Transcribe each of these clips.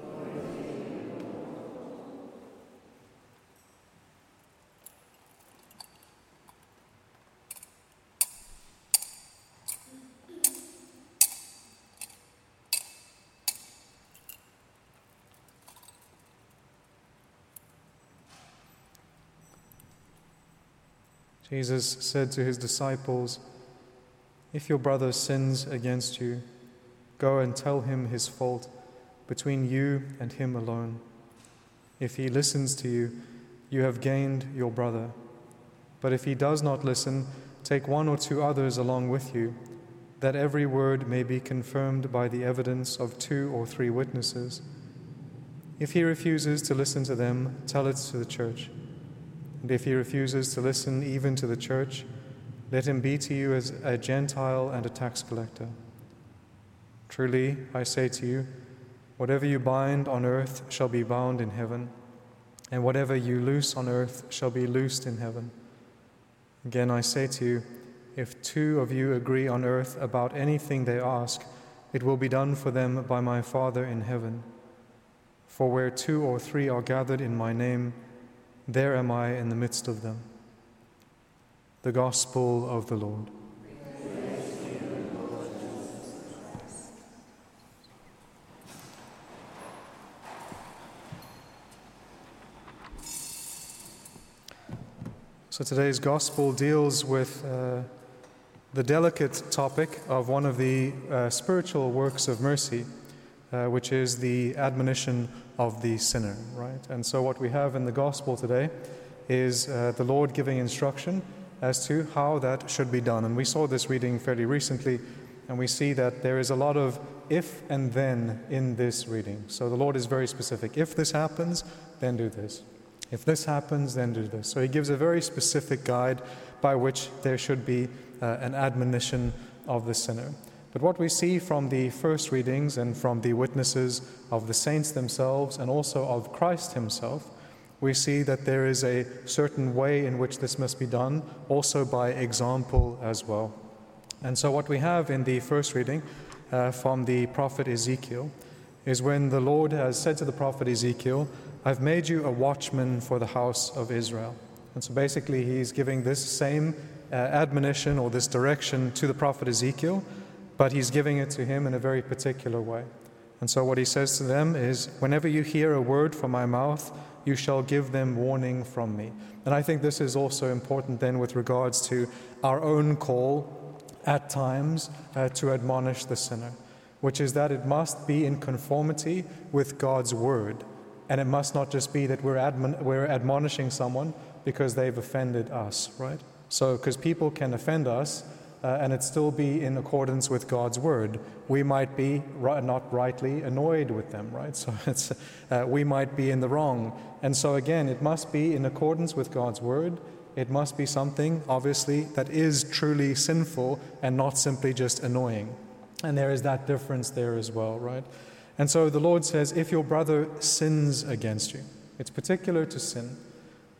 Glory to you, Lord. Jesus said to his disciples, "If your brother sins against you, go and tell him his fault between you and him alone. If he listens to you, you have gained your brother. But if he does not listen, take one or two others along with you, that every word may be confirmed by the evidence of two or three witnesses. If he refuses to listen to them, tell it to the church. And if he refuses to listen even to the church, let him be to you as a Gentile and a tax collector. Truly, I say to you, whatever you bind on earth shall be bound in heaven, and whatever you loose on earth shall be loosed in heaven. Again, I say to you, if two of you agree on earth about anything they ask, it will be done for them by my Father in heaven. For where two or three are gathered in my name, there am I in the midst of them." The Gospel of the Lord. Praise to you, Lord Jesus Christ. So today's Gospel deals with the delicate topic of one of the spiritual works of mercy, which is the admonition of the sinner, right? And so what we have in the Gospel today is the Lord giving instruction as to how that should be done. And we saw this reading fairly recently, and we see that there is a lot of if and then in this reading. So the Lord is very specific. If this happens, then do this. If this happens, then do this. So he gives a very specific guide by which there should be an admonition of the sinner. But what we see from the first readings and from the witnesses of the saints themselves and also of Christ himself, we see that there is a certain way in which this must be done, also by example as well. And so what we have in the first reading from the prophet Ezekiel is when the Lord has said to the prophet Ezekiel, "I've made you a watchman for the house of Israel." And so basically he's giving this same admonition or this direction to the prophet Ezekiel, but he's giving it to him in a very particular way. And so what he says to them is, "Whenever you hear a word from my mouth, you shall give them warning from me." And I think this is also important then with regards to our own call at times to admonish the sinner, which is that it must be in conformity with God's word. And it must not just be that we're admonishing someone because they've offended us, right? So, because people can offend us, and it still be in accordance with God's word. We might be not rightly annoyed with them, right? So it's we might be in the wrong. And so again, it must be in accordance with God's word. It must be something, obviously, that is truly sinful and not simply just annoying. And there is that difference there as well, right? And so the Lord says, if your brother sins against you, it's particular to sin.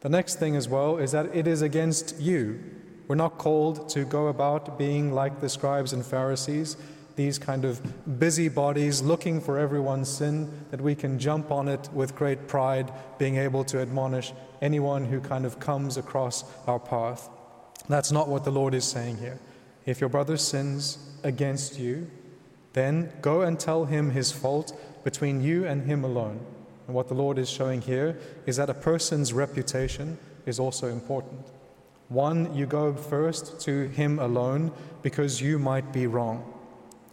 The next thing as well is that it is against you. We're not called to go about being like the scribes and Pharisees, these kind of busybodies looking for everyone's sin, that we can jump on it with great pride, being able to admonish anyone who kind of comes across our path. That's not what the Lord is saying here. If your brother sins against you, then go and tell him his fault between you and him alone. And what the Lord is showing here is that a person's reputation is also important. One, you go first to him alone because you might be wrong.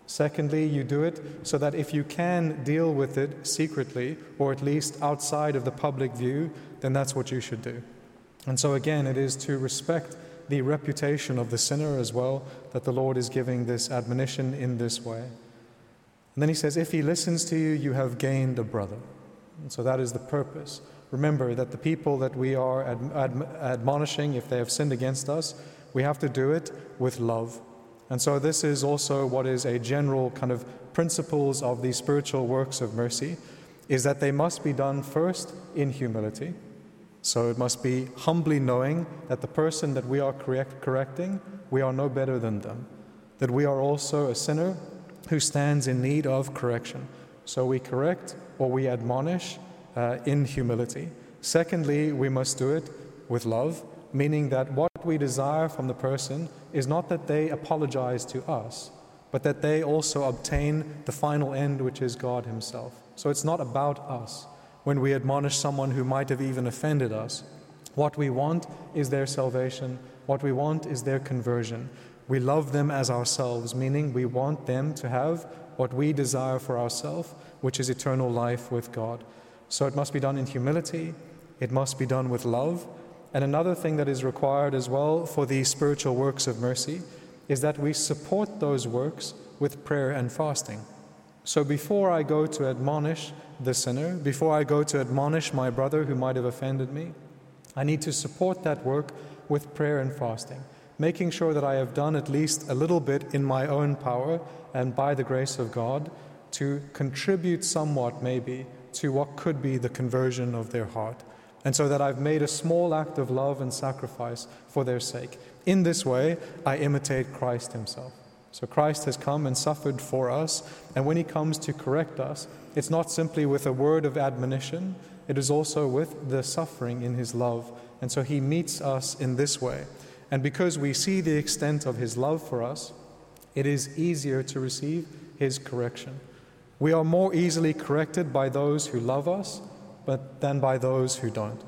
Secondly, you do it so that if you can deal with it secretly or at least outside of the public view, then that's what you should do. And so again, it is to respect the reputation of the sinner as well that the Lord is giving this admonition in this way. And then he says, if he listens to you, you have gained a brother. And so that is the purpose. Remember that the people that we are admonishing, if they have sinned against us, we have to do it with love. And so this is also what is a general kind of principles of the spiritual works of mercy, is that they must be done first in humility. So it must be humbly knowing that the person that we are correcting we are no better than them, that we are also a sinner who stands in need of correction. So we correct or we admonish in humility. Secondly, we must do it with love, meaning that what we desire from the person is not that they apologize to us, but that they also obtain the final end, which is God Himself. So it's not about us. When we admonish someone who might have even offended us, what we want is their salvation. What we want is their conversion. We love them as ourselves, meaning we want them to have what we desire for ourselves, which is eternal life with God. So it must be done in humility. It must be done with love. And another thing that is required as well for the spiritual works of mercy is that we support those works with prayer and fasting. So before I go to admonish the sinner, before I go to admonish my brother who might have offended me, I need to support that work with prayer and fasting, making sure that I have done at least a little bit in my own power and by the grace of God to contribute somewhat maybe to what could be the conversion of their heart. And so that I've made a small act of love and sacrifice for their sake. In this way, I imitate Christ Himself. So Christ has come and suffered for us, and when He comes to correct us, it's not simply with a word of admonition, it is also with the suffering in His love. And so He meets us in this way. And because we see the extent of His love for us, it is easier to receive His correction. We are more easily corrected by those who love us, but than by those who don't.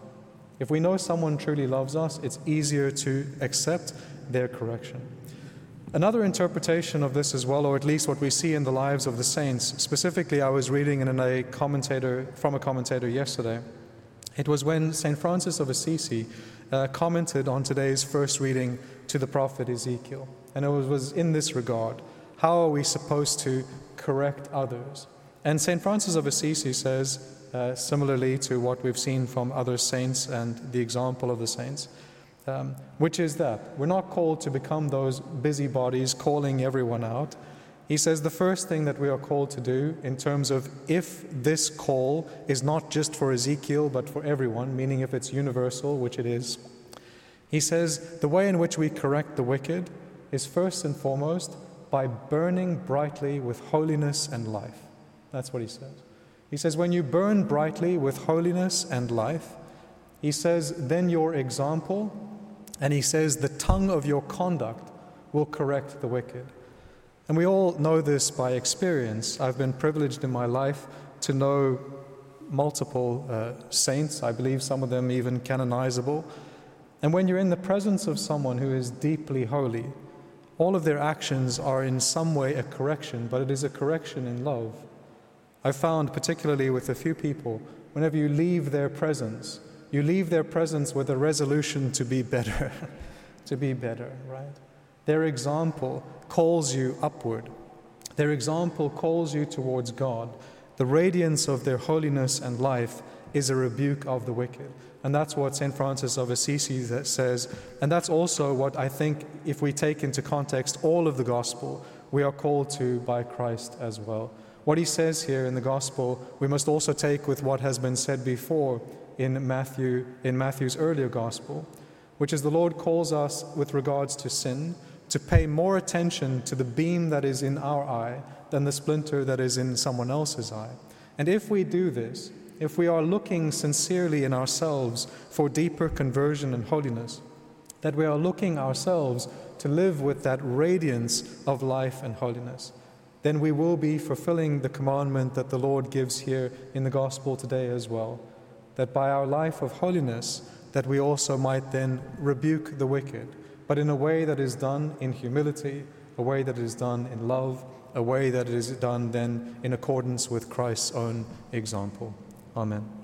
If we know someone truly loves us, it's easier to accept their correction. Another interpretation of this as well, or at least what we see in the lives of the saints, specifically I was reading in a commentator yesterday. It was when St. Francis of Assisi commented on today's first reading to the prophet Ezekiel. And it was in this regard, how are we supposed to correct others? And St. Francis of Assisi says, similarly to what we've seen from other saints and the example of the saints, which is that we're not called to become those busybodies calling everyone out. He says the first thing that we are called to do in terms of if this call is not just for Ezekiel but for everyone, meaning if it's universal, which it is, he says the way in which we correct the wicked is first and foremost by burning brightly with holiness and life. That's what he says. He says, when you burn brightly with holiness and life, he says, then your example, and he says, the tongue of your conduct will correct the wicked. And we all know this by experience. I've been privileged in my life to know multiple saints, I believe some of them even canonizable. And when you're in the presence of someone who is deeply holy, all of their actions are in some way a correction, but it is a correction in love. I found, particularly with a few people, whenever you leave their presence with a resolution to be better, right? Their example calls you upward. Their example calls you towards God. The radiance of their holiness and life is a rebuke of the wicked. And that's what St. Francis of Assisi says. And that's also what I think, if we take into context all of the gospel, we are called to by Christ as well. What he says here in the Gospel, we must also take with what has been said before in Matthew, in Matthew's earlier Gospel, which is the Lord calls us with regards to sin to pay more attention to the beam that is in our eye than the splinter that is in someone else's eye. And if we do this, if we are looking sincerely in ourselves for deeper conversion and holiness, that we are looking ourselves to live with that radiance of life and holiness, then we will be fulfilling the commandment that the Lord gives here in the Gospel today as well, that by our life of holiness, that we also might then rebuke the wicked, but in a way that is done in humility, a way that is done in love, a way that is done then in accordance with Christ's own example. Amen.